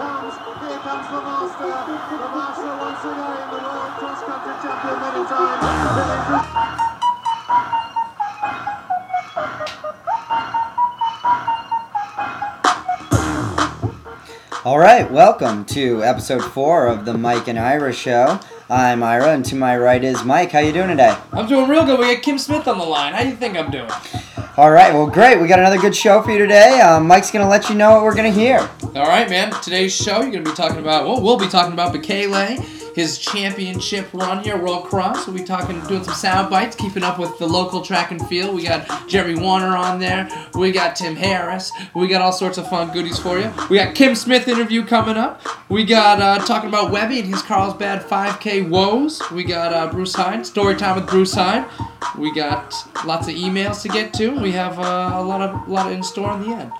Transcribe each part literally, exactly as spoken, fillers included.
comes, here comes the master. The master once again, the World Cross-Country Champion many times. All right, welcome to episode four of the Mike and Ira Show. I'm Ira, and to my right is Mike. How you doing today? I'm doing real good. We got Kim Smith on the line. How do you think I'm doing? All right, well, great. We got another good show for you today. Um, Mike's going to let you know what we're going to hear. All right, man. Today's show, you're going to be talking about, well, we'll be talking about Bekele, his championship run here, World Cross. We'll be talking, doing some sound bites, keeping up with the local track and field. We got Jeremy Wariner on there. We got Tim Harris. We got all sorts of fun goodies for you. We got Kim Smith interview coming up. We got uh, talking about Webby and his Carlsbad five K woes. We got uh, Bruce Hyde, story time with Bruce Hyde. We got lots of emails to get to. We have uh, a lot of a lot of in store in the end.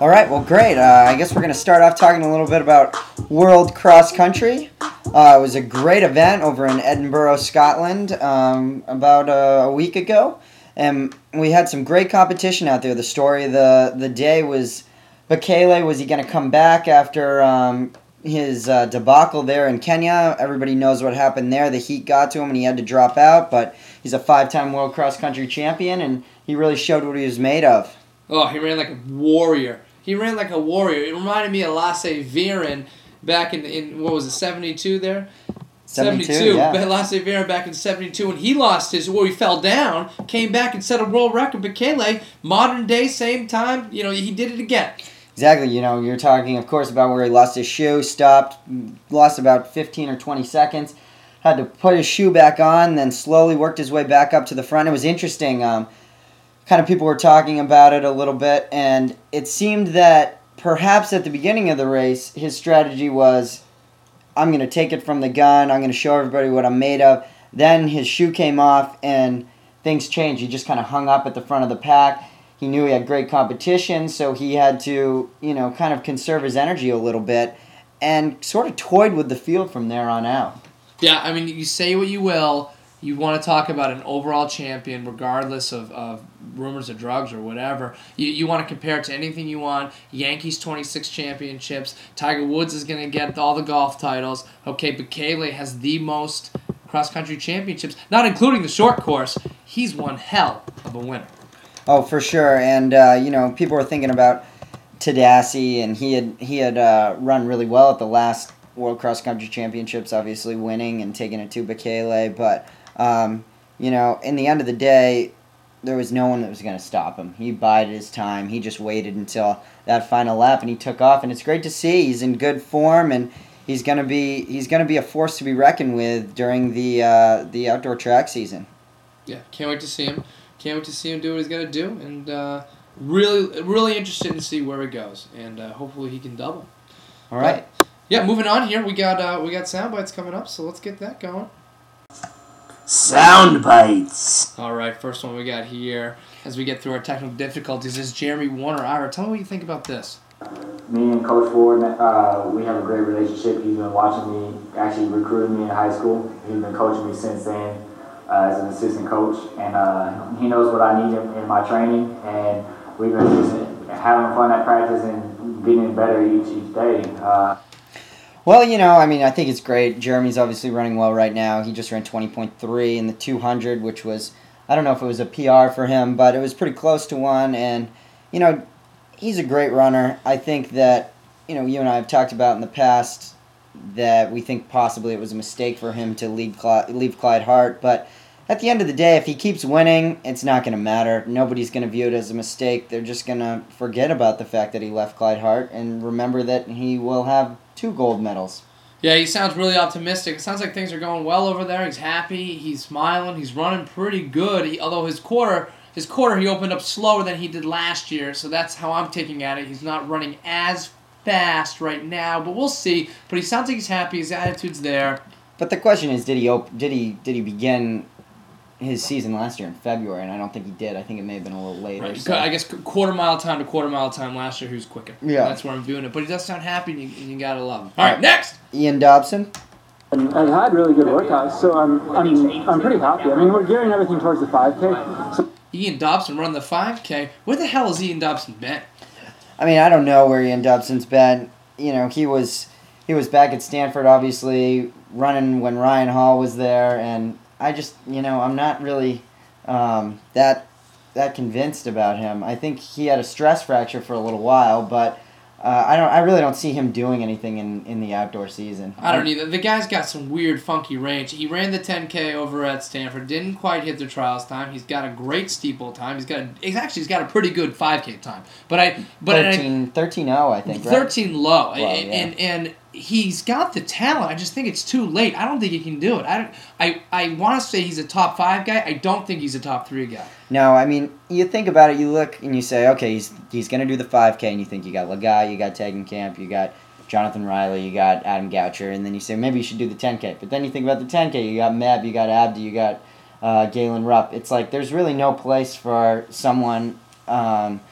All right, well, great. Uh, I guess we're going to start off talking a little bit about World Cross Country. Uh, it was a great event over in Edinburgh, Scotland, um, about uh, a week ago, and we had some great competition out there. The story of the, the day was Bekele, was he going to come back after um, his uh, debacle there in Kenya? Everybody knows what happened there. The heat got to him, and he had to drop out, but he's a five-time World Cross Country champion, and he really showed what he was made of. Oh, he ran like a warrior. He ran like a warrior. It reminded me of Lasse Viren back in, in what was it, seventy-two there? seventy-two, seventy-two yeah. Lasse Viren back in seventy-two when he lost his, well, he fell down, came back and set a world record. Bekele, modern day, same time, you know, he did it again. Exactly. You know, you're talking, of course, about where he lost his shoe, stopped, lost about fifteen or twenty seconds, had to put his shoe back on, then slowly worked his way back up to the front. It was interesting. Um, kind of people were talking about it a little bit, and it seemed that perhaps at the beginning of the race, his strategy was, I'm going to take it from the gun, I'm going to show everybody what I'm made of. Then his shoe came off, and things changed. He just kind of hung up at the front of the pack. He knew he had great competition, so he had to, you know, kind of conserve his energy a little bit, and sort of toyed with the field from there on out. Yeah, I mean, you say what you will. You want to talk about an overall champion, regardless of, of rumors of drugs or whatever. You you want to compare it to anything you want. Yankees twenty-six championships. Tiger Woods is going to get all the golf titles. Okay, Bekele has the most cross-country championships, not including the short course. He's one hell of a winner. Oh, for sure. And, uh, you know, people were thinking about Tadassi, and he had, he had uh, run really well at the last World Cross-Country Championships, obviously winning and taking it to Bekele, but... Um, you know, in the end of the day, there was no one that was going to stop him. He bided his time. He just waited until that final lap, and he took off. And it's great to see. He's in good form, and he's going to be he's going to be a force to be reckoned with during the uh, the outdoor track season. Yeah, can't wait to see him. Can't wait to see him do what he's going to do, and uh, really, really interested to see where he goes. And uh, hopefully, he can double. All right. But, yeah, moving on here. We got uh, we got sound bites coming up, so let's get that going. Sound bites. All right, first one we got here, as we get through our technical difficulties, is Jeremy Wariner. Ira, tell me what you think about this. Me and Coach Ford, uh, we have a great relationship. He's been watching me, actually recruiting me in high school. He's been coaching me since then uh, as an assistant coach, and uh, he knows what I need in, in my training, and we've been just having fun at practice and getting better each, each day. Uh, Well, you know, I mean, I think it's great. Jeremy's obviously running well right now. He just ran twenty point three in the two hundred, which was, I don't know if it was a P R for him, but it was pretty close to one. And, you know, he's a great runner. I think that, you know, you and I have talked about in the past that we think possibly it was a mistake for him to leave Clyde, leave Clyde Hart. But at the end of the day, if he keeps winning, it's not going to matter. Nobody's going to view it as a mistake. They're just going to forget about the fact that he left Clyde Hart and remember that he will have two gold medals. Yeah, he sounds really optimistic. It sounds like things are going well over there. He's happy. He's smiling. He's running pretty good. He, although his quarter, his quarter, he opened up slower than he did last year. So that's how I'm taking at it. He's not running as fast right now, but we'll see. But he sounds like he's happy. His attitude's there. But the question is, did he op- did he did he begin his season last year in February? And I don't think he did. I think it may have been a little later. Right. So. I guess quarter mile time to quarter mile time last year, he was quicker. Yeah. That's where I'm viewing it. But he does sound happy, and you, you got to love him. All right, next! Ian Dobson. I've had really good workouts, so I'm I'm I'm pretty happy. I mean, we're gearing everything towards the five K. So. Ian Dobson running the five K? Where the hell has Ian Dobson been? I mean, I don't know where Ian Dobson's been. you know, he was he was back at Stanford, obviously, running when Ryan Hall was there, and I just, you know, I'm not really um, that that convinced about him. I think he had a stress fracture for a little while, but uh, I don't. I really don't see him doing anything in, in the outdoor season. I don't either. The guy's got some weird, funky range. He ran the ten K over at Stanford, didn't quite hit the trials time. He's got a great steeple time. He's got a, he's actually he's got a pretty good five K time. But I but thirteen oh, I think. thirteen right? low, low and, yeah. and and he's got the talent. I just think it's too late. I don't think he can do it. I don't, I I want to say he's a top five guy. I don't think he's a top three guy. No, I mean, you think about it, you look, and you say, okay, he's he's going to do the five K, and you think you got Lagat, you got Tegenkamp, you got Jonathan Riley, you got Adam Goucher, and then you say, maybe you should do the ten K. But then you think about the ten K, you got Meb, you got Abdi, you got uh, Galen Rupp. It's like there's really no place for someone, um,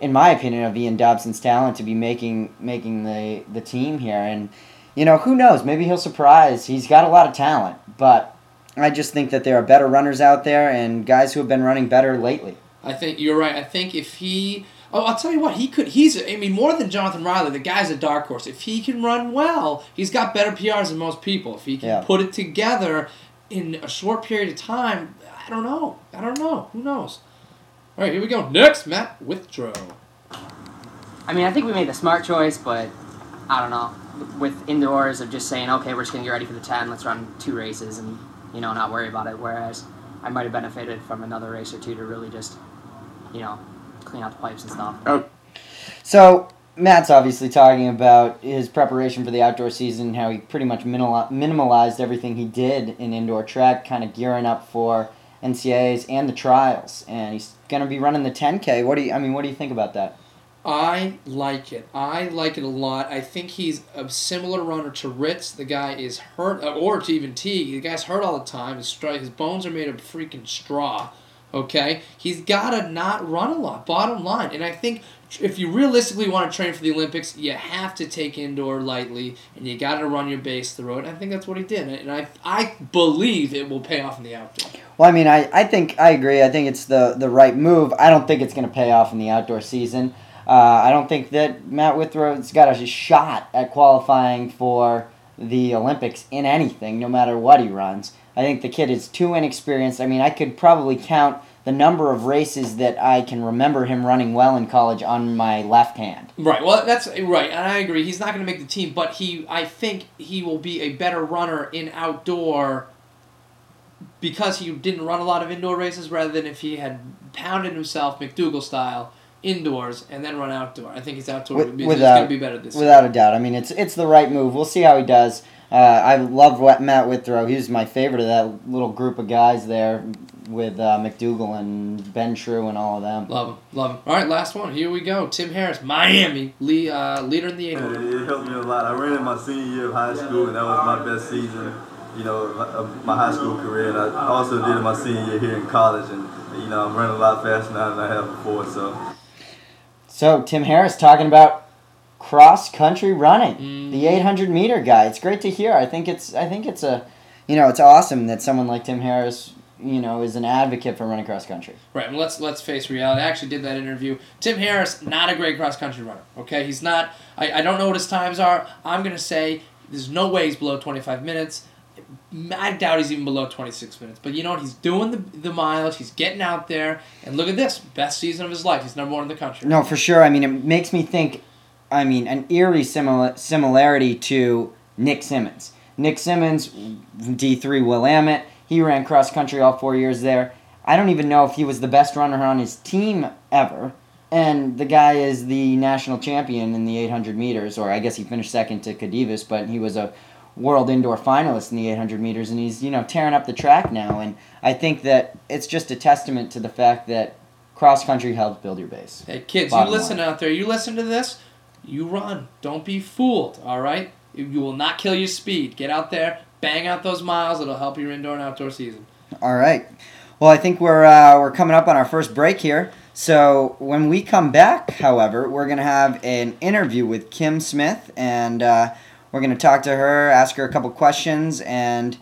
in my opinion, of Ian Dobson's talent to be making making the, the team here. And, you know, who knows? Maybe he'll surprise. He's got a lot of talent, but I just think that there are better runners out there and guys who have been running better lately. I think you're right. I think if he... Oh, I'll tell you what, he could... He's, I mean, more than Jonathan Riley, the guy's a dark horse. If he can run well, he's got better P Rs than most people. If he can yeah. put it together in a short period of time, I don't know. I don't know. Who knows? All right, here we go. Next, Matt Withrow. I mean, I think we made the smart choice, but I don't know. With indoors, of just saying, okay, we're just going to get ready for the ten, let's run two races and, you know, not worry about it, whereas I might have benefited from another race or two to really just, you know, clean out the pipes and stuff. Oh. So Matt's obviously talking about his preparation for the outdoor season, how he pretty much minimalized everything he did in indoor track, kind of gearing up for N C A As and the trials. And he's going to be running the ten K. What do you? I mean, what do you think about that? I like it. I like it a lot. I think he's a similar runner to Ritz. The guy is hurt, or to even Teague. The guy's hurt all the time. His, his bones are made of freaking straw, okay? He's got to not run a lot, bottom line. And I think if you realistically want to train for the Olympics, you have to take indoor lightly, and you got to run your base through it. I think that's what he did, and I I believe it will pay off in the outdoor. Well, I mean, I, I think I agree. I think it's the, the right move. I don't think it's going to pay off in the outdoor season. Uh, I don't think that Matt Withrow's got a shot at qualifying for the Olympics in anything, no matter what he runs. I think the kid is too inexperienced. I mean, I could probably count the number of races that I can remember him running well in college on my left hand. Right, well, that's right, and I agree. He's not going to make the team, but he, I think he will be a better runner in outdoor because he didn't run a lot of indoor races rather than if he had pounded himself McDougal style indoors and then run outdoor. I think his outdoor would be going to be better this year. Without a doubt. I mean, it's it's the right move. We'll see how he does. Uh, I love Matt Withrow. He was my favorite of that little group of guys there with uh, McDougal and Ben True and all of them. Love him. Love him. All right, last one. Here we go. Tim Harris, Miami, Lee, uh, leader in the eight. It helped me a lot. I ran in my senior year of high school, and that was my best season, you know, of my high school career. And I also did it my senior year here in college, and, you know, I'm running a lot faster now than I have before, so... So, Tim Harris talking about cross-country running, mm-hmm. the eight hundred meter guy. It's great to hear. I think it's I think it's a, you know, it's awesome that someone like Tim Harris, you know, is an advocate for running cross-country. Right, and let's let's face reality. I actually did that interview. Tim Harris, not a great cross-country runner, okay? He's not, I, I don't know what his times are. I'm going to say there's no way he's below twenty-five minutes. I doubt he's even below twenty-six minutes. But you know what? He's doing the the miles. He's getting out there. And look at this. Best season of his life. He's number one in the country. No, for sure. I mean, it makes me think, I mean, an eerie simil- similarity to Nick Simmons. Nick Simmons, D three Willamette. He ran cross-country all four years there. I don't even know if he was the best runner on his team ever. And the guy is the national champion in the eight hundred meters. Or I guess he finished second to Kadivas, but he was a world indoor finalist in the eight hundred meters, and he's, you know, tearing up the track now. And I think that it's just a testament to the fact that cross-country helps build your base. Hey, kids, you listen line. out there. You listen to this. You run. Don't be fooled, all right? You will not kill your speed. Get out there. Bang out those miles. It'll help your indoor and outdoor season. All right. Well, I think we're uh, we're coming up on our first break here. So when we come back, however, we're going to have an interview with Kim Smith, and... Uh, We're going to talk to her, ask her a couple questions, and,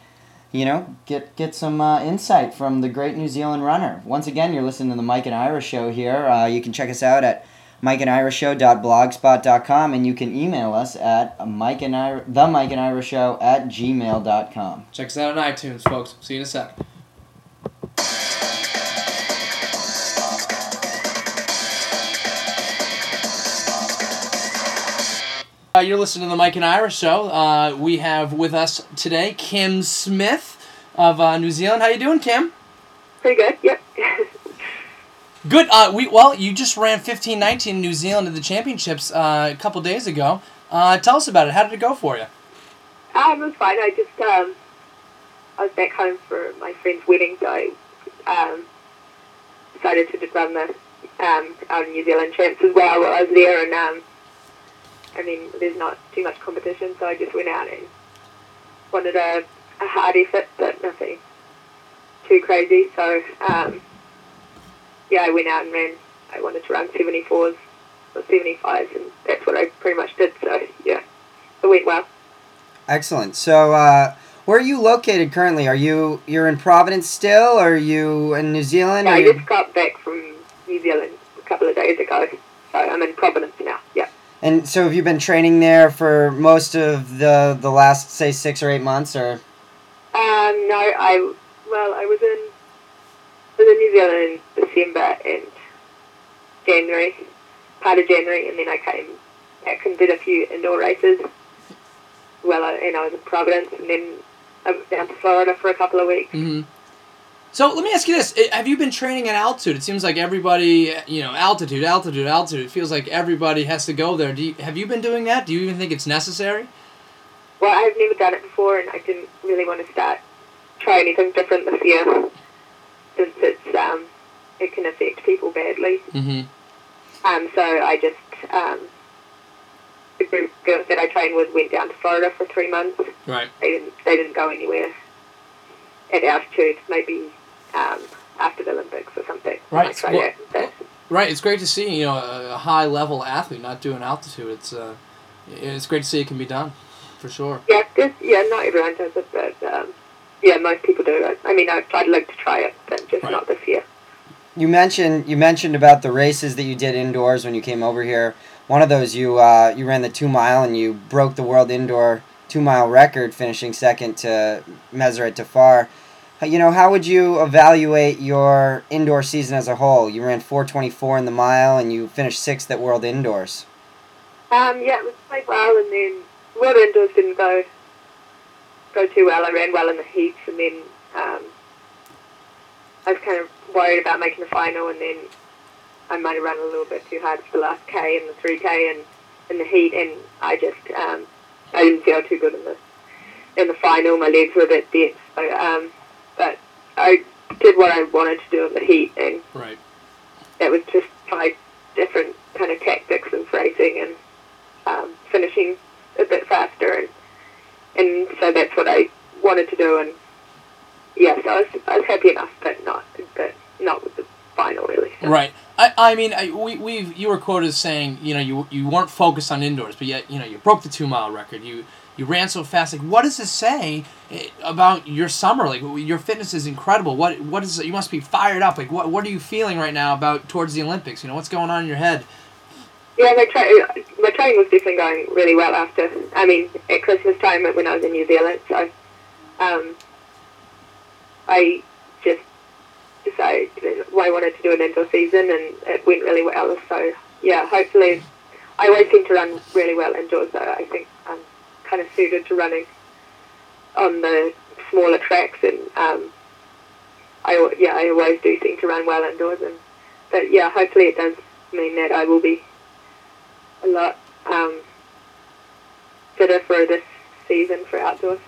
you know, get get some uh, insight from the great New Zealand runner. Once again, you're listening to the Mike and Ira Show here. Uh, you can check us out at mikeandirashow.blogspot dot com, and you can email us at mikeandir- themikeandirashow at gmail dot com. Check us out on iTunes, folks. See you in a sec. Uh, you're listening to the Mike and Ira Show. Uh, we have with us today Kim Smith of uh, New Zealand. How you doing, Kim? Pretty good. Yep. Good. Uh, we well, you just ran fifteen nineteen in New Zealand at the championships uh, a couple days ago. Uh, tell us about it. How did it go for you? Um, it was fine. I just um, I was back home for my friend's wedding, so I um, decided to just run the um, our New Zealand champs as well while I was there, and um. I mean, there's not too much competition, so I just went out and wanted a, a hard effort, but nothing too crazy. So, um, yeah, I went out and ran. I wanted to run seventy-fours or seventy-fives, and that's what I pretty much did. So, yeah, it went well. Excellent. So, uh, where are you located currently? Are you you're in Providence still, or are you in New Zealand? Yeah, I just got back from New Zealand a couple of days ago, so I'm in Providence now, yeah. And so have you been training there for most of the the last, say, six or eight months? or? Um, no, I, well, I was in, I was in New Zealand in December and January, part of January, and then I came back and did a few indoor races. Well, I, and I was in Providence, and then I was down to Florida for a couple of weeks. Mm-hmm. So let me ask you this. Have you been training at altitude? It seems like everybody, you know, altitude, altitude, altitude. It feels like everybody has to go there. Do you, have you been doing that? Do you even think it's necessary? Well, I've never done it before, and I didn't really want to start, try anything different this year, since it's, um, it can affect people badly. Mm-hmm. Um, so I just, um, the group that I trained with went down to Florida for three months. Right. They didn't, they didn't go anywhere at altitude, maybe... Um, after the Olympics or something. Right. Like, well, yeah, right. It's great to see, you know, a high level athlete not doing altitude. It's uh, it's great to see it can be done, for sure. Yeah. Yeah. Not everyone does it, but um, yeah, most people do it. I mean, I'd, I'd like to try it, but just right. not this year. You mentioned you mentioned about the races that you did indoors when you came over here. One of those, you uh, you ran the two mile and you broke the world indoor two mile record, finishing second to Meseret Tafar. You know, how would you evaluate your indoor season as a whole? You ran four twenty-four in the mile, and you finished sixth at World Indoors. Um, yeah, it was quite well, and then World Indoors didn't go go too well. I ran well in the heats, and then um, I was kind of worried about making the final, and then I might have run a little bit too hard for the last K and the three K and in the heat, and I just um, I didn't feel too good in the in the final. My legs were a bit dead, so. Um, But I did what I wanted to do in the heat, and right. It was just my different kind of tactics and phrasing and um, finishing a bit faster, and and so that's what I wanted to do. And yeah, so I was I was happy enough, but not but not with the final really. So. Right. I I mean I, we we've you were quoted as saying, you know, you you weren't focused on indoors, but yet, you know, you broke the two mile record. You. You ran so fast. Like, what does this say about your summer? Like, your fitness is incredible. What what is you must be fired up. Like, what what are you feeling right now about towards the Olympics? You know, what's going on in your head? Yeah, my tra- my training was definitely going really well after. I mean, at Christmas time when I was in New Zealand, so um, I just decided I wanted to do an indoor season, and it went really well. So yeah, hopefully, I always seem to run really well indoors. So I think. Um, kind of suited to running on the smaller tracks, and um, I yeah I always do seem to run well indoors, and but yeah, hopefully it does mean that I will be a lot um, fitter for this season for outdoors.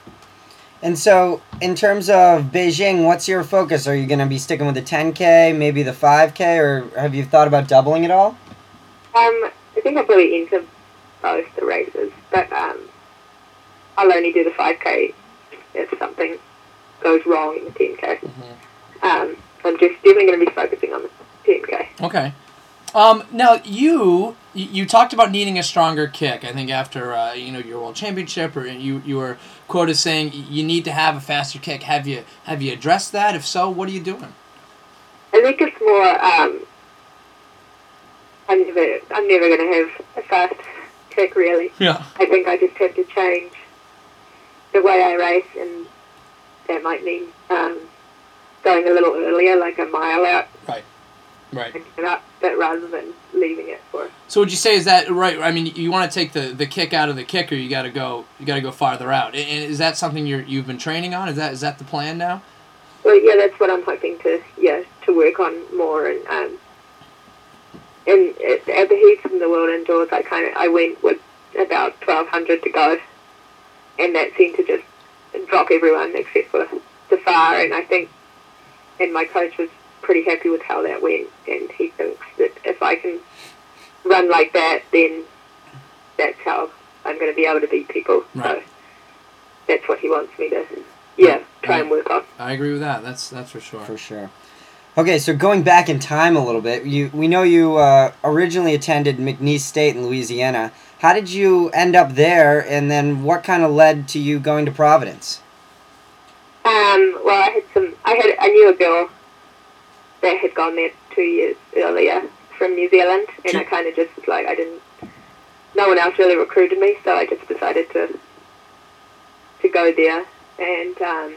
And so, in terms of Beijing, what's your focus? Are you going to be sticking with the ten K, maybe the five K, or have you thought about doubling at all? Um, I think I'll probably enter both the races, but um. I'll only do the five K if something goes wrong in the ten K. Mm-hmm. Um, I'm just definitely going to be focusing on the ten K. Okay. Um, now, you you talked about needing a stronger kick, I think, after uh, you know, your World Championship, or you, you were quoted saying you need to have a faster kick. Have you have you addressed that? If so, what are you doing? I think it's more um, I'm never, I'm never going to have a fast track, really. Yeah. I think I just have to change the way I race, and that might mean um, going a little earlier, like a mile out. Right. Right. Picking it up, but rather than leaving it for. So would you say is that right? I mean, you want to take the, the kick out of the kicker. You got to go. You got to go farther out. And is that something you're you've been training on? Is that is that the plan now? Well, yeah, that's what I'm hoping to yeah to work on more. And um, and at, at the heats in the World Indoors, I kind of I went with about twelve hundred to go, and that seemed to just drop everyone except for the far. And I think, and my coach was pretty happy with how that went, and he thinks that if I can run like that, then that's how I'm going to be able to beat people. Right. So that's what he wants me to, yeah, try I, and work on. I agree with that. That's that's for sure. For sure. Okay, so going back in time a little bit, you we know you uh, originally attended McNeese State in Louisiana. How did you end up there, and then what kind of led to you going to Providence? Um. Well, I had some. I had. I knew a girl that had gone there two years earlier from New Zealand, and I kind of just, like, I didn't, no one else really recruited me, so I just decided to to go there, and, um,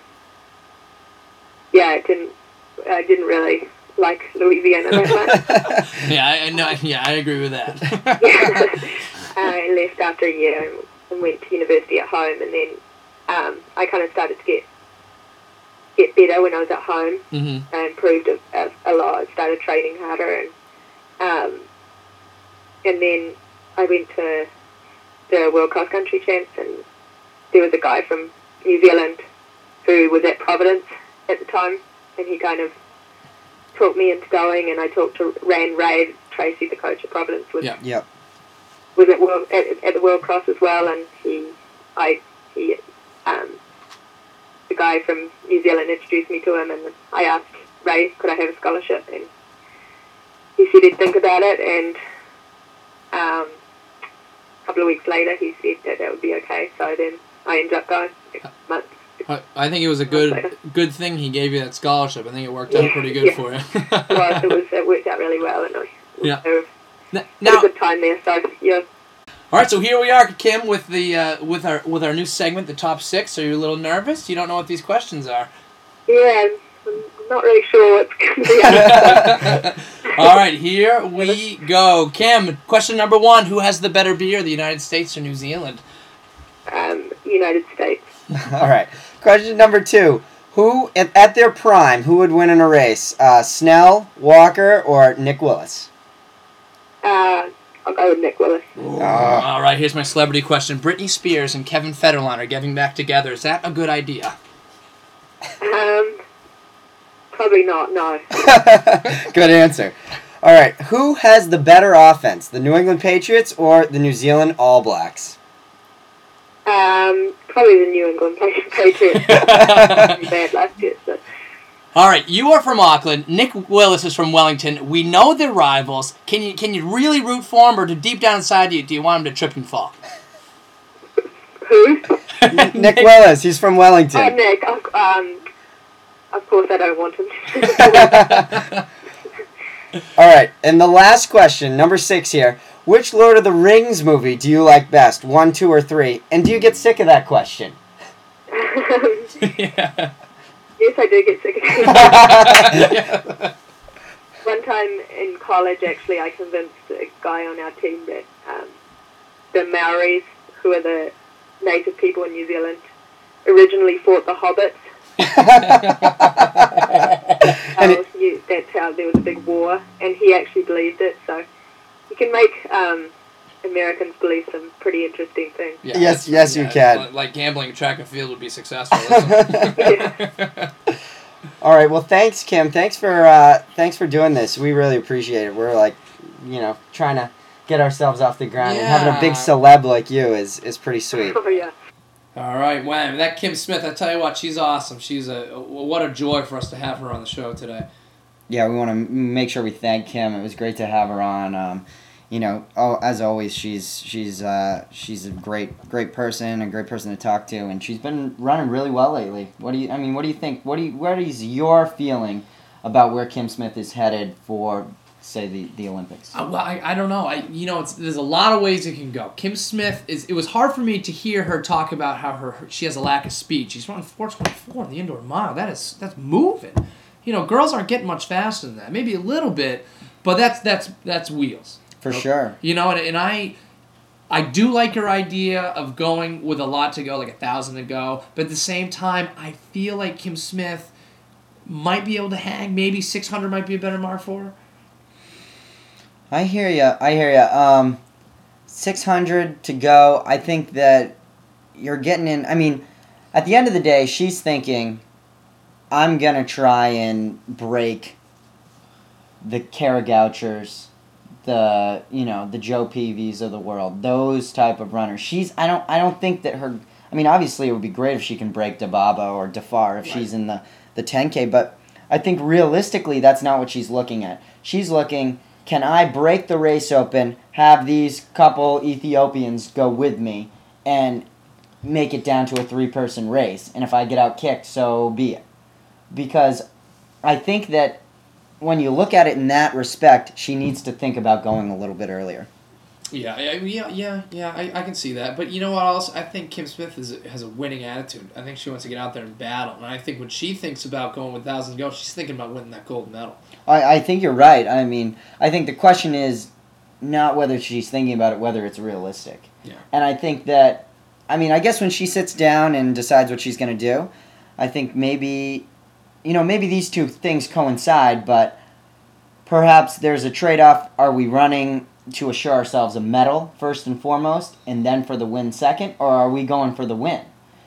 yeah, I didn't, I didn't really like Louisiana that much. yeah, I, no, yeah, I agree with that. I left after a year and went to university at home, and then um, I kind of started to get get better when I was at home. Mm-hmm. I improved a, a, a lot. I started training harder, and um, and then I went to the World Cross-Country Champs, and there was a guy from New Zealand who was at Providence at the time, and he kind of talked me into going, and I talked to Rand Ray, Tracy, the coach at Providence, was, yeah, yeah. was at, World, at, at the World Cross as well, and he, I, he, um, the guy from New Zealand introduced me to him, and I asked Ray, could I have a scholarship, and he said he'd think about it, and um, a couple of weeks later he said that that would be okay, so then I ended up going six months. I think it was a good good thing he gave you that scholarship. I think it worked yeah, out pretty good yeah. for you. Well, it, was, it worked out really well, and I yeah. had a good time there, so yeah. All right, so here we are, Kim, with the uh, with our with our new segment, the top six. Are you a little nervous? You don't know what these questions are. Yeah, I'm not really sure what's going to be. All right, here we go, Kim. Question number one: who has the better beer, the United States or New Zealand? Um, United States. All right. Question number two: who, at, at their prime, who would win in a race? Uh, Snell, Walker, or Nick Willis? Uh. I'll go with Nick Willis. Oh. All right, here's my celebrity question. Britney Spears and Kevin Federline are getting back together. Is that a good idea? Um, probably not, no. Good answer. All right, who has the better offense, the New England Patriots or the New Zealand All Blacks? Um, probably the New England Patriots. Bad last year, so. All right, you are from Auckland. Nick Willis is from Wellington. We know they're rivals. Can you can you really root for him, or do deep down inside you do you want him to trip and fall? Who? Nick, Nick Willis. He's from Wellington. Oh, Nick. Um, of course, I don't want him to. All right, and the last question, number six here. Which Lord of the Rings movie do you like best? One, two, or three? And do you get sick of that question? Yeah. Yes, I do get sick of it. One time in college, actually, I convinced a guy on our team that um, the Maoris, who are the native people in New Zealand, originally fought the hobbits. um, you, that's how there was a big war, and he actually believed it. So you can make um, Americans believe some pretty interesting things. Yeah, yes, yes, yeah, you can. Like gambling, track and field would be successful. Yeah. All right. Well, thanks, Kim. Thanks for uh, thanks for doing this. We really appreciate it. We're like, you know, trying to get ourselves off the ground, yeah. and having a big celeb like you is is pretty sweet. Oh yeah. All right. Wow, that Kim Smith. I tell you what, she's awesome. She's a what a joy for us to have her on the show today. Yeah, we want to make sure we thank Kim. It was great to have her on. Um, You know, oh, as always, she's she's uh, she's a great great person, a great person to talk to, and she's been running really well lately. What do you? I mean, what do you think? What do you? What is your feeling about where Kim Smith is headed for say the, the Olympics? Uh, well, I, I don't know. I you know it's, there's a lot of ways it can go. Kim Smith is. It was hard for me to hear her talk about how her, her she has a lack of speed. She's running four twenty-four in the indoor mile. That is that's moving. You know, girls aren't getting much faster than that. Maybe a little bit, but that's that's that's wheels. For okay? sure. You know, and and I. I do like your idea of going with a lot to go, like a thousand to go. But at the same time, I feel like Kim Smith might be able to hang. Maybe six hundred might be a better mark for her. I hear ya. I hear ya. Um, six hundred to go. I think that you're getting in. I mean, at the end of the day, she's thinking, I'm going to try and break the Kara Gouchers, the you know the Joe Peavies of the world, those type of runners. She's I don't I don't think that her. I mean, obviously it would be great if she can break Dababa or Dafar if right. she's in the the ten K. But I think realistically that's not what she's looking at. She's looking, can I break the race open? Have these couple Ethiopians go with me and make it down to a three person race. And if I get out kicked, so be it. Because I think that. When you look at it in that respect, she needs to think about going a little bit earlier. Yeah, yeah, yeah, yeah. I, I can see that. But you know what else? I think Kim Smith is, has a winning attitude. I think she wants to get out there and battle. And I think when she thinks about going with thousands go, she's thinking about winning that gold medal. I, I think you're right. I mean, I think the question is not whether she's thinking about it, whether it's realistic. Yeah. And I think that, I mean, I guess when she sits down and decides what she's going to do, I think maybe... You know, maybe these two things coincide, but perhaps there's a trade-off. Are we running to assure ourselves a medal first and foremost, and then for the win second, or are we going for the win?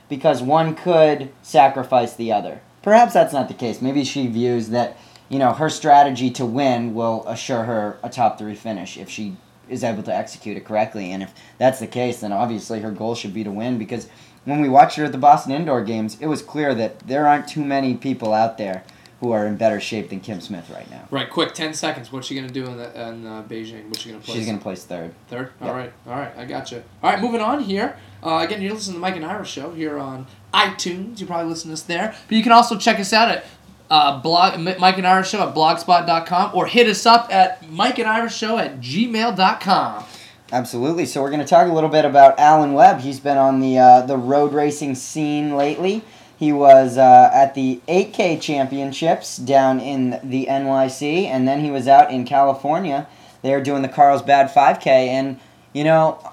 Because one could sacrifice the other. Perhaps that's not the case. Maybe she views that, you know, her strategy to win will assure her a top three finish if she is able to execute it correctly. And if that's the case, then obviously her goal should be to win, because... When we watched her at the Boston Indoor Games, it was clear that there aren't too many people out there who are in better shape than Kim Smith right now. Right, quick, ten seconds. What's she going to do in, the, in uh, Beijing? What's she going to place? She's going to place third. Third? All yep. right, all right, I gotcha. All right, moving on here. Uh, again, you're listening to the Mike and Ira Show here on iTunes. You probably listen to us there. But you can also check us out at uh, blog, Mike and Ira Show at blogspot dot com or hit us up at Mike and Ira Show at gmail dot com. Absolutely. So we're going to talk a little bit about Alan Webb. He's been on the uh, the road racing scene lately. He was uh, at the eight K Championships down in the N Y C, and then he was out in California. They were doing the Carlsbad five K, and you know,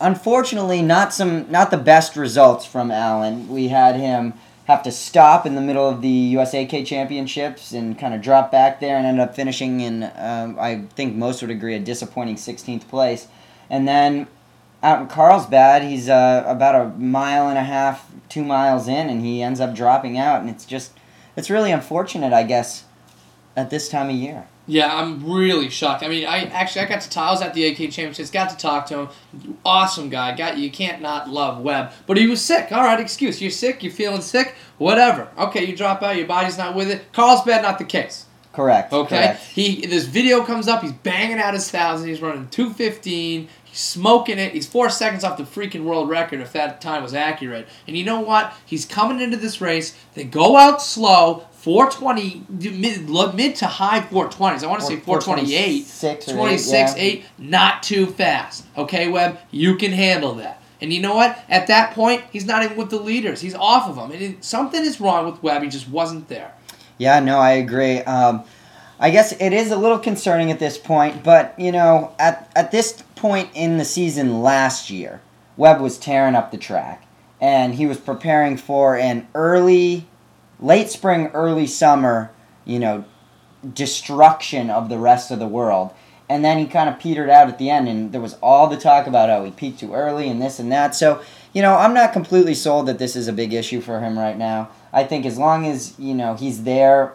unfortunately, not some not the best results from Alan. We had him have to stop in the middle of the U S A eight K Championships and kind of drop back there and end up finishing in, um, I think most would agree, a disappointing sixteenth place. And then out in Carlsbad, he's uh, about a mile and a half, two miles in, and he ends up dropping out. And it's just, it's really unfortunate, I guess, at this time of year. Yeah, I'm really shocked. I mean, I actually I got to talk. I was at the eight K Championships. Got to talk to him. Awesome guy. Got you can't not love Webb. But he was sick. All right, excuse. You're sick. You're feeling sick. Whatever. Okay, you drop out. Your body's not with it. Carlsbad, not the case. Correct. Okay. Correct. He this video comes up. He's banging out his thousand. He's running two fifteen. He's smoking it. He's four seconds off the freaking world record if that time was accurate. And you know what? He's coming into this race. They go out slow. four twenty, mid, mid to high four twenties. I want to say four twenty-eight. twenty-six eight, not too fast. Okay, Webb, you can handle that. And you know what? At that point, he's not even with the leaders. He's off of them. And it, something is wrong with Webb. He just wasn't there. Yeah, no, I agree. Um, I guess it is a little concerning at this point. But, you know, at, at this point in the season last year, Webb was tearing up the track. And he was preparing for an early... late spring, early summer, you know, destruction of the rest of the world. And then he kind of petered out at the end, and there was all the talk about, oh, he peaked too early and this and that. So, you know, I'm not completely sold that this is a big issue for him right now. I think as long as, you know, he's there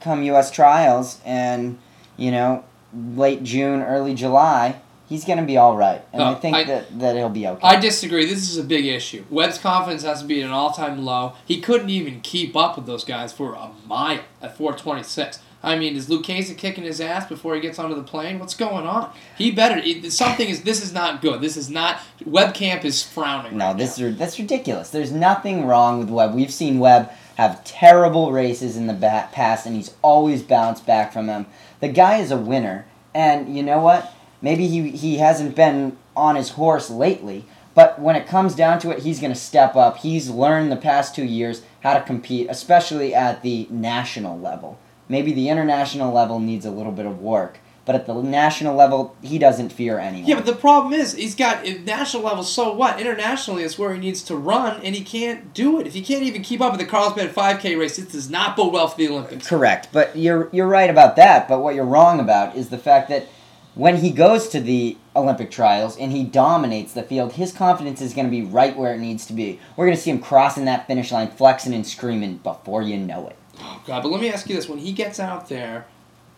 come U S trials and, you know, late June, early July... He's going to be all right, and no, I think I, that, that he'll be okay. I disagree. This is a big issue. Webb's confidence has to be at an all-time low. He couldn't even keep up with those guys for a mile at four twenty-six. I mean, is Lucchese kicking his ass before he gets onto the plane? What's going on? He better – something is – this is not good. This is not – Webb camp is frowning. No, right this now. Is, that's ridiculous. There's nothing wrong with Webb. We've seen Webb have terrible races in the back past, and he's always bounced back from them. The guy is a winner, and you know what? Maybe he, he hasn't been on his horse lately, but when it comes down to it, he's going to step up. He's learned the past two years how to compete, especially at the national level. Maybe the international level needs a little bit of work, but at the national level, he doesn't fear anyone. Yeah, but the problem is he's got national level, so what? Internationally is where he needs to run, and he can't do it. If he can't even keep up with the Carlsbad five K race, it does not bode well for the Olympics. Correct, but you're you're right about that, but what you're wrong about is the fact that when he goes to the Olympic trials and he dominates the field, his confidence is going to be right where it needs to be. We're going to see him crossing that finish line, flexing and screaming before you know it. Oh, God, but let me ask you this. When he gets out there,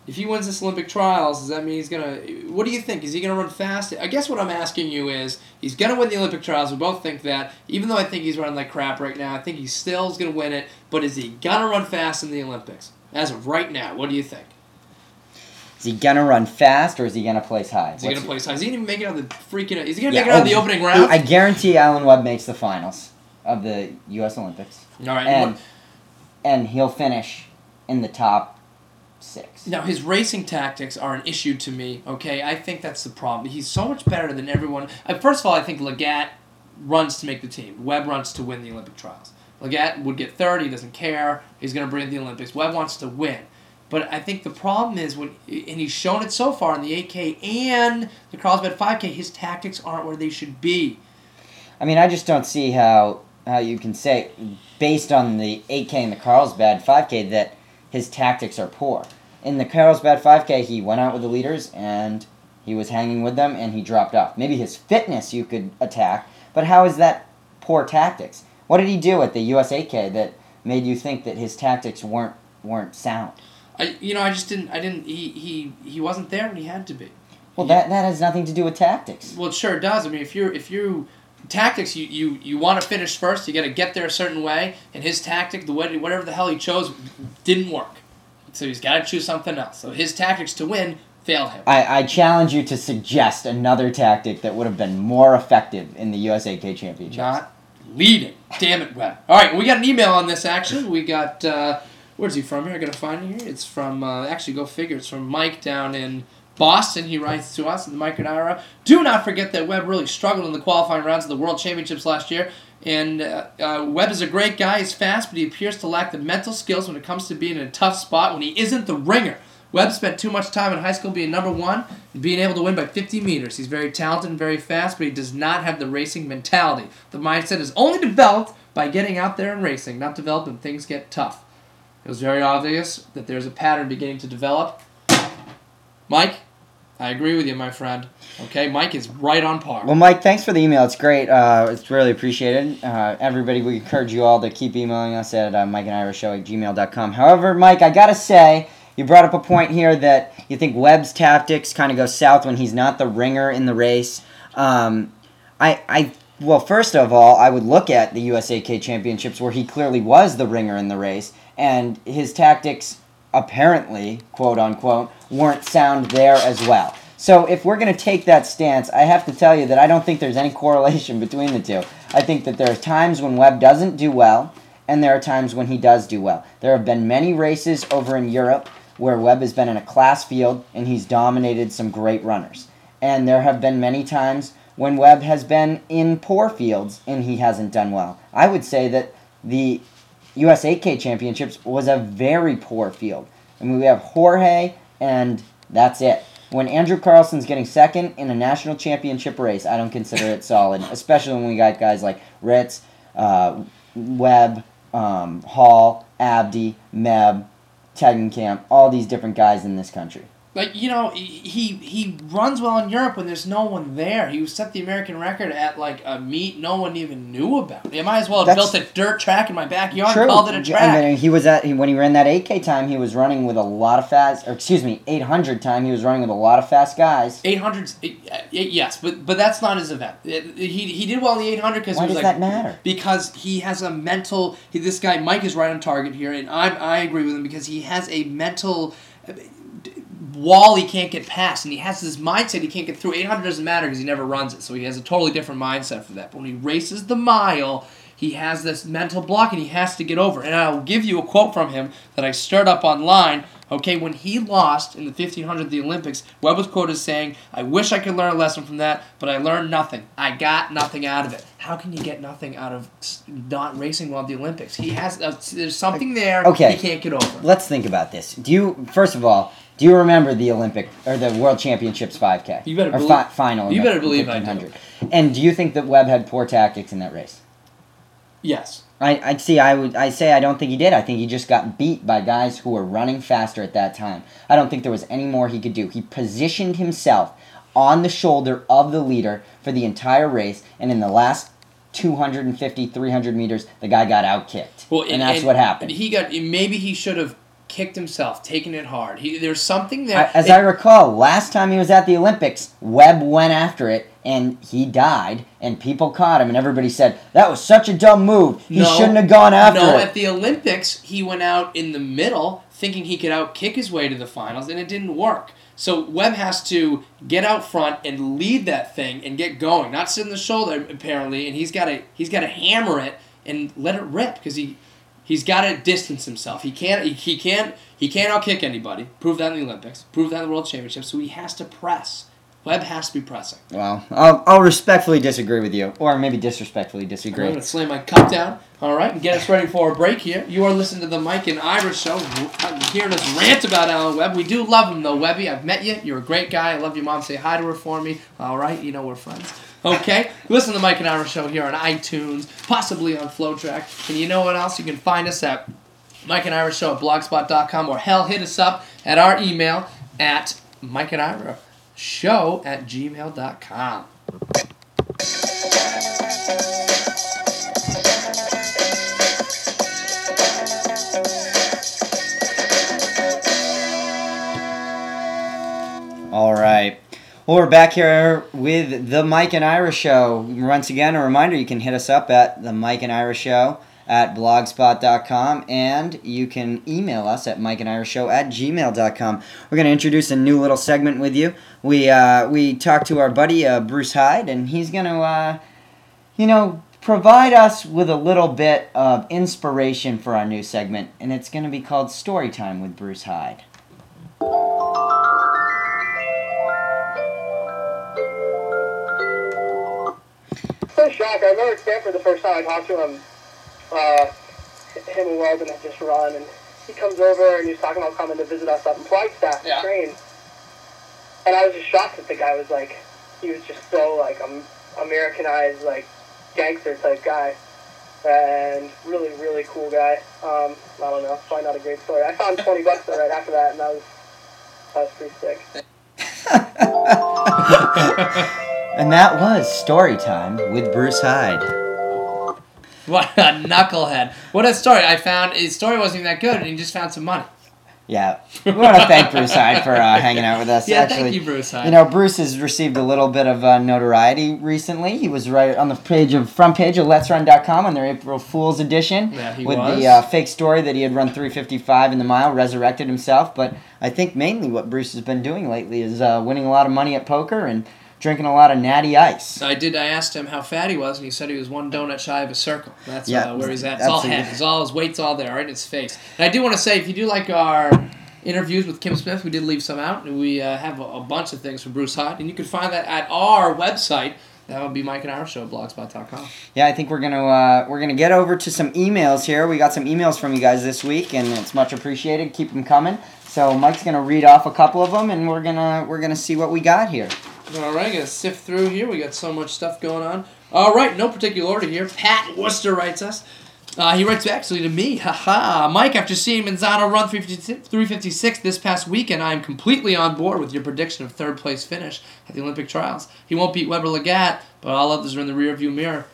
if he wins this Olympic trials, does that mean he's going to... What do you think? Is he going to run fast? I guess what I'm asking you is, he's going to win the Olympic trials. We both think that. Even though I think he's running like crap right now, I think he still is going to win it. But is he going to run fast in the Olympics? As of right now, what do you think? Is he going to run fast, or is he going to place high? Is he going to place high? Is he going to make it out of the freaking... Is he going to yeah, make it out oh, of the opening round? I guarantee Alan Webb makes the finals of the U S Olympics. All right. And, and he'll finish in the top six. Now, his racing tactics are an issue to me, okay? I think that's the problem. He's so much better than everyone. First of all, I think Lagat runs to make the team. Webb runs to win the Olympic trials. Lagat would get third. He doesn't care. He's going to bring the Olympics. Webb wants to win. But I think the problem is, when and he's shown it so far in the eight K and the Carlsbad five K, his tactics aren't where they should be. I mean, I just don't see how, how you can say, based on the eight K and the Carlsbad five K, that his tactics are poor. In the Carlsbad five K, he went out with the leaders, and he was hanging with them, and he dropped off. Maybe his fitness you could attack, but how is that poor tactics? What did he do at the U S eight K that made you think that his tactics weren't weren't sound? I, you know, I just didn't, I didn't, he, he, he wasn't there when he had to be. Well, he, that, that has nothing to do with tactics. Well, it sure does. I mean, if you're, if you tactics, you, you, you want to finish first, you got to get there a certain way, and his tactic, the way, whatever the hell he chose, didn't work. So he's got to choose something else. So his tactics to win failed him. I, I challenge you to suggest another tactic that would have been more effective in the U S eight K Championships. Not leading. Damn it, Webb. All right, we got an email on this, actually. We got, uh... Where's he from here? I got to find it here. It's from, uh, actually, go figure. It's from Mike down in Boston. He writes to us at the Mike and Ira. Do not forget that Webb really struggled in the qualifying rounds of the World Championships last year. And uh, uh, Webb is a great guy. He's fast, but he appears to lack the mental skills when it comes to being in a tough spot when he isn't the ringer. Webb spent too much time in high school being number one and being able to win by fifty meters. He's very talented and very fast, but he does not have the racing mentality. The mindset is only developed by getting out there and racing, not developed when things get tough. It was very obvious that there's a pattern beginning to develop. Mike, I agree with you, my friend. Okay, Mike is right on par. Well, Mike, thanks for the email. It's great. Uh, it's really appreciated. Uh, everybody, we encourage you all to keep emailing us at uh, mikeandirashow at gmail dot com. However, Mike, I got to say, you brought up a point here that you think Webb's tactics kind of go south when he's not the ringer in the race. Um, I I. Well, first of all, I would look at the U S A K Championships where he clearly was the ringer in the race, and his tactics apparently, quote-unquote, weren't sound there as well. So if we're going to take that stance, I have to tell you that I don't think there's any correlation between the two. I think that there are times when Webb doesn't do well, and there are times when he does do well. There have been many races over in Europe where Webb has been in a class field, and he's dominated some great runners. And there have been many times when Webb has been in poor fields and he hasn't done well. I would say that the U S eight K Championships was a very poor field. I mean, we have Jorge, and that's it. When Andrew Carlson's getting second in a national championship race, I don't consider it solid, especially when we got guys like Ritz, uh, Webb, um, Hall, Abdi, Meb, Tegenkamp, all these different guys in this country. Like, you know, he he runs well in Europe when there's no one there. He set the American record at, like, a meet no one even knew about. He might as well have That's built a dirt track in my backyard true. and called it a track. I mean, he was at, when he ran that eight K time, he was running with a lot of fast, or excuse me, eight hundred time, he was running with a lot of fast guys. eight hundreds, yes, but but that's not his event. He he did well in the eight hundred because he was like... Why does that matter? Because he has a mental... He, this guy, Mike, is right on target here, and I I agree with him because he has a mental... wall he can't get past, and he has this mindset he can't get through. eight hundred doesn't matter because he never runs it, so he has a totally different mindset for that. But when he races the mile, he has this mental block and he has to get over. And I'll give you a quote from him that I stirred up online. Okay, when he lost in the fifteen hundred at the Olympics, Webb was quoted as saying, "I wish I could learn a lesson from that, but I learned nothing. I got nothing out of it." How can you get nothing out of not racing well at the Olympics? He has a, there's something there okay. he can't get over. Let's think about this. Do you first of all, do you remember the Olympic or the World Championships five K? You better or believe fi- final. You better believe I do. And do you think that Webb had poor tactics in that race? Yes. I I'd see. I would. I say I don't think he did. I think he just got beat by guys who were running faster at that time. I don't think there was any more he could do. He positioned himself on the shoulder of the leader for the entire race, and in the last two fifty, three hundred meters, the guy got outkicked. Well, and, and that's and, what happened. He got. Maybe he should have kicked himself, taken it hard. He, there's something there. As it, I recall, last time he was at the Olympics, Webb went after it. And he died, and people caught him, and everybody said, that was such a dumb move. He no, shouldn't have gone after no, it. No, at the Olympics, he went out in the middle thinking he could outkick his way to the finals, and it didn't work. So Webb has to get out front and lead that thing and get going, not sit in the shoulder, apparently, and he's got to he's got to hammer it and let it rip because he, he's got to distance himself. He can't, he, he, can't, he can't outkick anybody. Prove that in the Olympics. Prove that in the World Championships. So he has to press. Webb has to be pressing. Well, I'll, I'll respectfully disagree with you, or maybe disrespectfully disagree. I'm going to slam my cup down, all right, and get us ready for a break here. You are listening to the Mike and Ira Show, hearing us rant about Alan Webb. We do love him, though, Webby. I've met you. You're a great guy. I love your mom. Say hi to her for me. All right, you know we're friends. Okay, listen to the Mike and Ira Show here on iTunes, possibly on FlowTrack. And you know what else? You can find us at Mike and Ira Show at blogspot dot com, or hell, hit us up at our email at Mike and Ira Show at gmail dot com. All right. Well, we're back here with the Mike and Ira Show. Once again, a reminder, you can hit us up at the Mike and Ira Show at blogspot dot com, and you can email us at mikeandirashow at gmail dot com. We're going to introduce a new little segment with you. We uh, we talked to our buddy, uh, Bruce Hyde, and he's going to, uh, you know, provide us with a little bit of inspiration for our new segment, and it's going to be called Storytime with Bruce Hyde. So, Shaq, I remember Stanford the first time I talked to him. Uh, him and Webb and I just run, and he comes over and he's talking about coming to visit us up in Flagstaff to yeah. train. And I was just shocked that the guy was like, he was just so like um, Americanized, like gangster type guy, and really really cool guy. Um, I don't know, it's probably not a great story. I found twenty bucks though right after that, and that was that was pretty sick. And that was Story Time with Bruce Hyde. What a knucklehead. What a story. I found his story wasn't even that good, and he just found some money. Yeah. We want to thank Bruce Hyde for uh, hanging out with us. Yeah, actually, thank you, Bruce Hyde. You know, Bruce has received a little bit of uh, notoriety recently. He was right on the page of front page of Let's Run dot com on their April Fool's edition yeah, he with was. the uh, fake story that he had run three fifty-five in the mile, resurrected himself. But I think mainly what Bruce has been doing lately is uh, winning a lot of money at poker and drinking a lot of natty ice. I did. I asked him how fat he was, and he said he was one donut shy of a circle. That's yeah, uh, where he's at. It's all head. It's all his weight's all there, right in his face. And I do want to say, if you do like our interviews with Kim Smith, we did leave some out, and we uh, have a, a bunch of things from Bruce Hyde, and you can find that at our website. That would be Mike and Ira Show, blogspot dot com. Yeah, I think we're gonna uh, we're gonna get over to some emails here. We got some emails from you guys this week, and it's much appreciated. Keep them coming. So Mike's gonna read off a couple of them, and we're gonna we're gonna see what we got here. All right, gonna sift through here. We got so much stuff going on. All right, no particular order here. Pat Worcester writes us. Uh, he writes actually to me. Haha. Mike, after seeing Manzano run three fifty-six this past weekend, I am completely on board with your prediction of third place finish at the Olympic trials. He won't beat Weber Lagat, but all others are in the rearview mirror.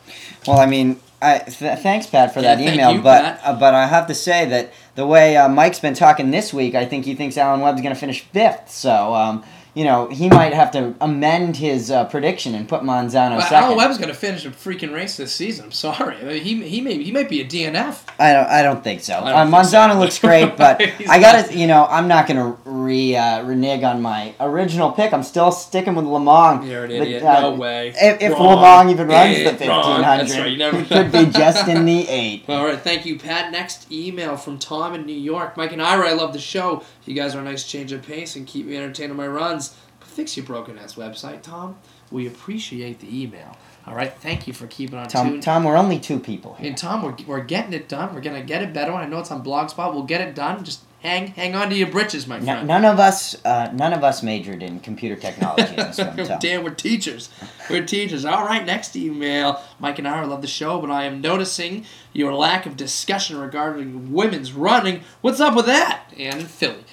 Well, I mean, I th- thanks, Pat, for yeah, that email. You, but uh, but I have to say that the way uh, Mike's been talking this week, I think he thinks Alan Webb's going to finish fifth. So. Um, You know, he might have to amend his uh, prediction and put Manzano well, second. Alan Webb's going to finish a freaking race this season. I'm sorry. I mean, he he may he might be a D N F. I don't I don't think so. Don't uh, think Manzano so. looks great, but I got to, you know, I'm not going to re uh, renege on my original pick. I'm still sticking with Lemong. You're an idiot. The, uh, no way. If, if Lemong even runs it, the fifteen hundred, that's right. You never should be just in the eight. Well, all right. Thank you, Pat. Next email from Tom in New York. Mike and Ira, I love the show. You guys are a nice change of pace and keep me entertained on my runs. But fix your broken ass website, Tom. We appreciate the email. All right, thank you for keeping on Tom, tune. Tom, we're only two people here. And Tom, we're, we're getting it done. We're going to get it better. I know it's on Blogspot. We'll get it done. Just hang hang on to your britches, my friend. No, none of us uh, none of us majored in computer technology in this one. Damn, we're teachers. We're teachers. All right, next email. Mike and I love the show, but I am noticing your lack of discussion regarding women's running. What's up with that? And in Philly.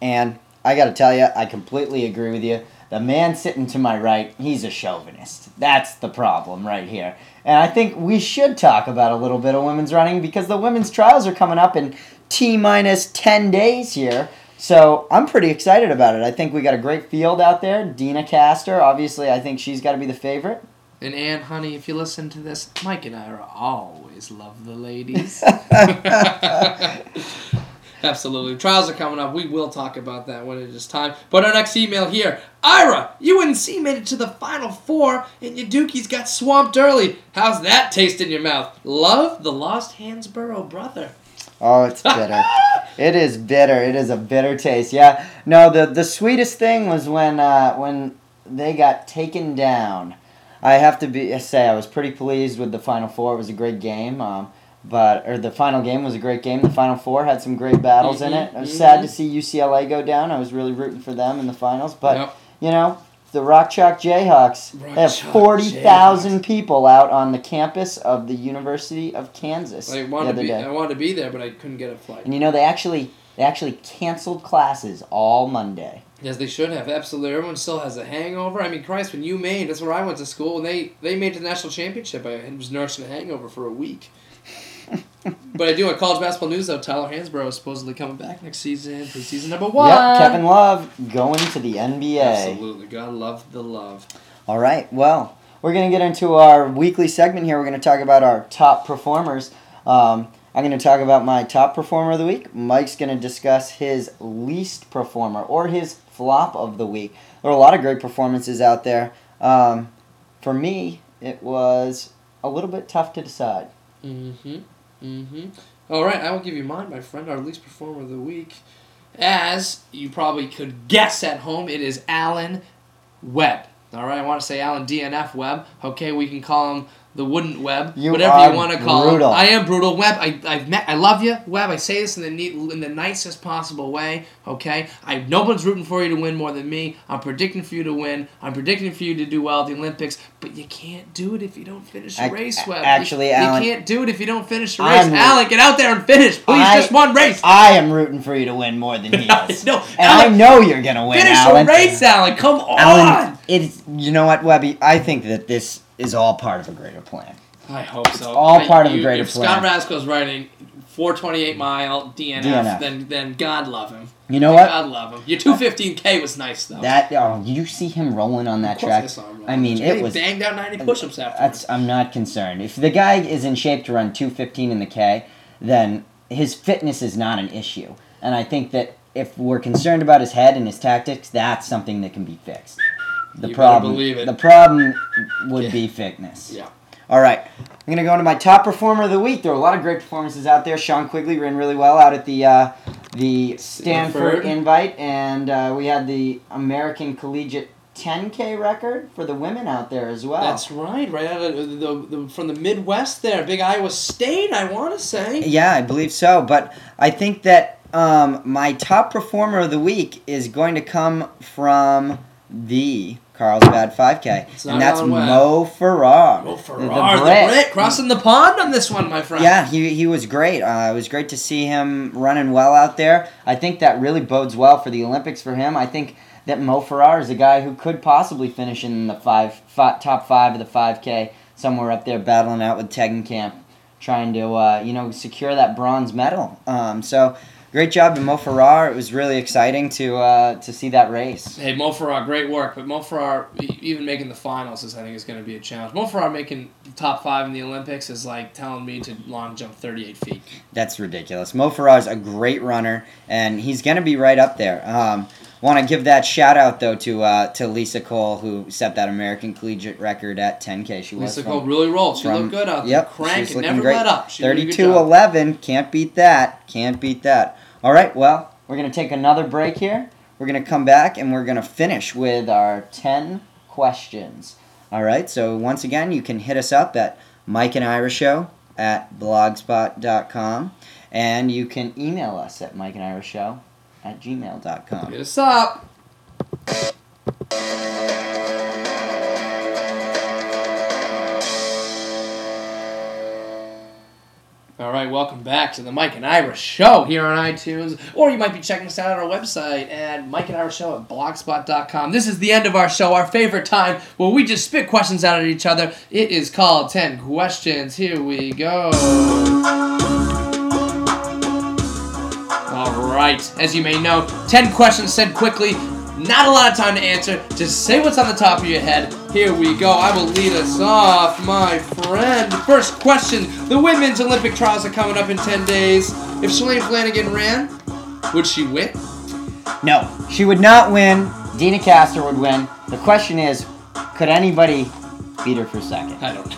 And I got to tell you, I completely agree with you. The man sitting to my right, he's a chauvinist. That's the problem right here. And I think we should talk about a little bit of women's running because the women's trials are coming up in T minus ten days here. So I'm pretty excited about it. I think we got a great field out there. Deena Kastor, obviously, I think she's got to be the favorite. And Ann, honey, if you listen to this, Mike and I are always love the ladies. Absolutely. Trials are coming up. We will talk about that when it is time. But our next email here. Ira, you and C made it to the Final Four, and your Dookies got swamped early. How's that taste in your mouth? Love the lost Hansborough brother. Oh, it's bitter. It is bitter. It is a bitter taste. Yeah. No, the, the sweetest thing was when uh, when they got taken down. I have to be say I was pretty pleased with the Final Four. It was a great game. Um, But or the final game was a great game. The Final Four had some great battles mm-hmm, in it. I was mm-hmm. sad to see U C L A go down. I was really rooting for them in the finals. But, yep. you know, the Rock Chalk Jayhawks, Rock they have forty thousand people out on the campus of the University of Kansas I wanted the other to be, day. I wanted to be there, but I couldn't get a flight. And, you know, they actually they actually canceled classes all Monday. Yes, they should have. Absolutely. Everyone still has a hangover. I mean, Christ, when you made, that's where I went to school, and they, they made the national championship. I was nursing a hangover for a week. But I do want college basketball news, though. Tyler Hansborough is supposedly coming back next season for season number one. Yep, Kevin Love going to the N B A. Absolutely. God love the love. All right. Well, we're going to get into our weekly segment here. We're going to talk about our top performers. Um, I'm going to talk about my top performer of the week. Mike's going to discuss his least performer or his flop of the week. There are a lot of great performances out there. Um, for me, it was a little bit tough to decide. Mm-hmm. Mm-hmm. All right, I will give you mine, my friend, our least performer of the week. As you probably could guess at home, it is Alan Webb. All right, I want to say Alan D N F Webb. Okay, we can call him the Wooden Webb, you whatever you want to call brutal. him. I am brutal, Webb. I I've met. I love you, Webb. I say this in the neat, in the nicest possible way. Okay, I no one's rooting for you to win more than me. I'm predicting for you to win. I'm predicting for you to do well at the Olympics. But you can't do it if you don't finish a race, Webb. Actually, you, Alan, you can't do it if you don't finish a race. I'm, Alan, get out there and finish, please. I, just one race. I am rooting for you to win more than he is. No, and Alan, I know you're gonna win. Finish Alan. a race, Alan. Come on. Alan, it's you know what, Webby. I think that this. Is all part of a greater plan. I hope so. It's all but part you, of a greater if plan. If Scott Rasko's writing four twenty-eight mile D N F, D N F, then then God love him. You know what? God love him. Your two fifteen K was nice though. That oh, you see him rolling on that of track. I, saw him I mean, it he was banged out ninety push-ups after. That's, I'm not concerned. If the guy is in shape to run two fifteen in the K, then his fitness is not an issue. And I think that if we're concerned about his head and his tactics, that's something that can be fixed. The you problem, believe it. The problem would yeah. be fitness. Yeah. All right. I'm going to go into my top performer of the week. There are a lot of great performances out there. Sean Quigley ran really well out at the uh, the Stanford, Stanford Invite, and uh, we had the American Collegiate ten K record for the women out there as well. That's right. Right out of the, the, from the Midwest there. Big Iowa State, I want to say. Yeah, I believe so. But I think that um, my top performer of the week is going to come from the Carlsbad five K, and that's Mo Farah. Mo Farah, the Brit. the Brit, crossing the pond on this one, my friend. Yeah, he he was great. Uh, it was great to see him running well out there. I think that really bodes well for the Olympics for him. I think that Mo Farah is a guy who could possibly finish in the five, five top five of the five K, somewhere up there, battling out with Tegenkamp, trying to uh, you know secure that bronze medal. Um, so great job to Mo Farah. It was really exciting to uh, to see that race. Hey, Mo Farah, great work. But Mo Farah, even making the finals, is I think is going to be a challenge. Mo Farah making the top five in the Olympics is like telling me to long jump thirty-eight feet. That's ridiculous. Mo Farah is a great runner, and he's going to be right up there. Um, want to give that shout out though to uh, to Lisa Cole, who set that American collegiate record at ten K. She was Lisa from, Cole really rolled. She from, looked good out there. Yep, crank and never great. Let up. She thirty-two eleven. Can't beat that. Can't beat that. All right. Well, we're gonna take another break here. We're gonna come back and we're gonna finish with our ten questions. All right. So once again, you can hit us up at Mike and Ira Show at blogspot dot com, and you can email us at Mike and Ira Show at gmail dot com. Hit us up. All right, welcome back to the Mike and Ira Show here on iTunes. Or you might be checking us out on our website at mikeandirashow at blogspot dot com. This is the end of our show, our favorite time, where we just spit questions out at each other. It is called ten Questions. Here we go. Right. As you may know, ten questions said quickly, not a lot of time to answer. Just say what's on the top of your head. Here we go. I will lead us off, my friend. First question. The women's Olympic trials are coming up in ten days. If Shalane Flanagan ran, would she win? No. She would not win. Deena Kastor would win. The question is, could anybody beat her for second? I don't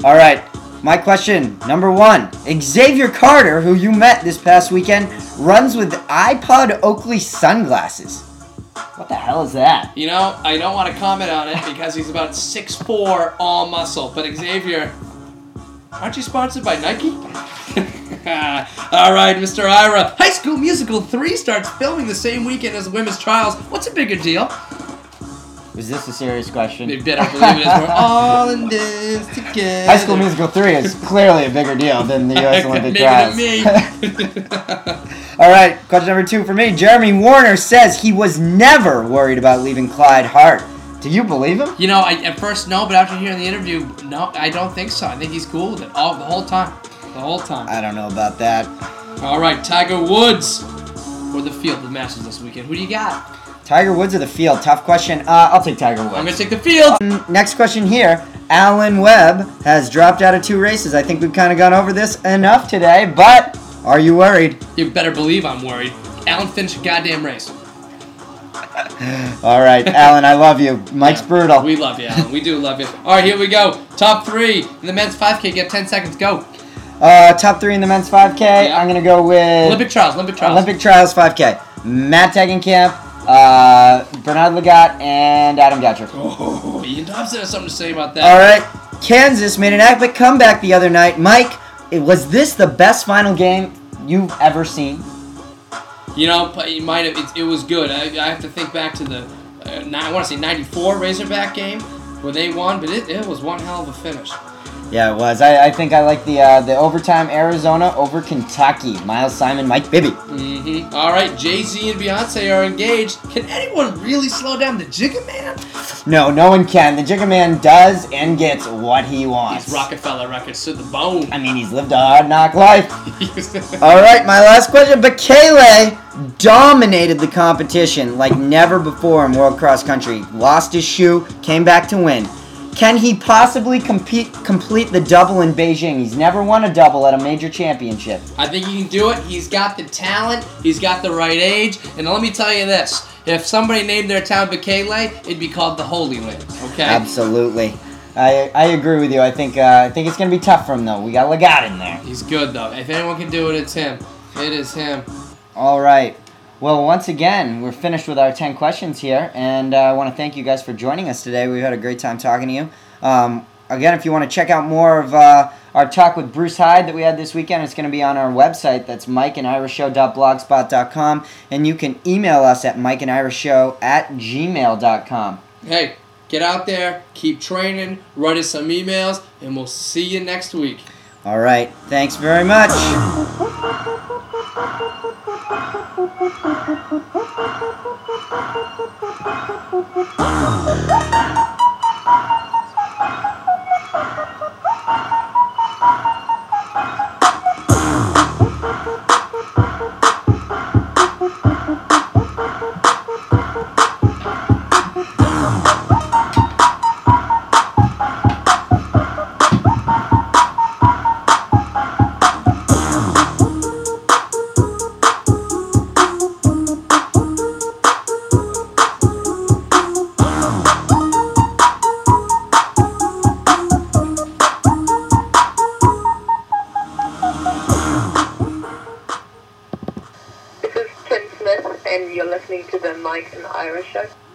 know. All right. My question, number one, Xavier Carter, who you met this past weekend, runs with iPod Oakley sunglasses. What the hell is that? You know, I don't want to comment on it because he's about six foot four, all muscle. But Xavier, aren't you sponsored by Nike? All right, Mister Ira. High School Musical three starts filming the same weekend as the women's trials. What's a bigger deal? Is this a serious question? You better believe it is. We're all in this together. High School Musical three is clearly a bigger deal than the U S Olympic trials. All right, question number two for me. Jeremy Wariner says he was never worried about leaving Clyde Hart. Do you believe him? You know, I, at first no, but after hearing the interview, no, I don't think so. I think he's cool with it all the whole time. The whole time. I don't know about that. All right, Tiger Woods for the field of matches this weekend. Who do you got? Tiger Woods or the field? Tough question. Uh, I'll take Tiger Woods. I'm going to take the field. Um, next question here. Alan Webb has dropped out of two races. I think we've kind of gone over this enough today, but are you worried? You better believe I'm worried. Alan finished a goddamn race. All right, Alan, I love you. Mike's yeah, brutal. We love you, Alan. We do love you. All right, here we go. Top three in the men's five K. Get ten seconds. Go. Uh, top three in the men's five K. Yeah. I'm going to go with... Olympic trials. Olympic trials. Olympic trials five K. Matt Tegenkamp. Uh, Bernard Lagat and Adam Gatrick. Oh, Ian Dobson has something to say about that. All right. Kansas made an epic comeback the other night. Mike, was this the best final game you've ever seen? You know, it might have. It, it was good. I, I have to think back to the, uh, I want to say ninety-four Razorback game where they won, but it, it was one hell of a finish. Yeah, it was. I, I think I like the uh, the overtime Arizona over Kentucky. Miles Simon, Mike Bibby. Mm-hmm. All right, Jay-Z and Beyonce are engaged. Can anyone really slow down the Jigga Man? No, no one can. The Jigga Man does and gets what he wants. He's Rockefeller Records to the bone. I mean, he's lived a hard knock life. All right, my last question. Bekele dominated the competition like never before in World Cross-Country. Lost his shoe, came back to win. Can he possibly compete, complete the double in Beijing? He's never won a double at a major championship. I think he can do it. He's got the talent. He's got the right age. And let me tell you this. If somebody named their town Bekele, it'd be called the Holy Land. Okay? Absolutely. I I agree with you. I think uh, I think it's going to be tough for him, though. We got Lagat in there. He's good, though. If anyone can do it, it's him. It is him. All right. Well, once again, we're finished with our ten questions here, and uh, I want to thank you guys for joining us today. We've had a great time talking to you. Um, again, if you want to check out more of uh, our talk with Bruce Hyde that we had this weekend, it's going to be on our website. That's mikeandirashow dot blogspot dot com, and you can email us at mikeandirashow at gmail dot com. Hey, get out there, keep training, write us some emails, and we'll see you next week. All right. Thanks very much. show.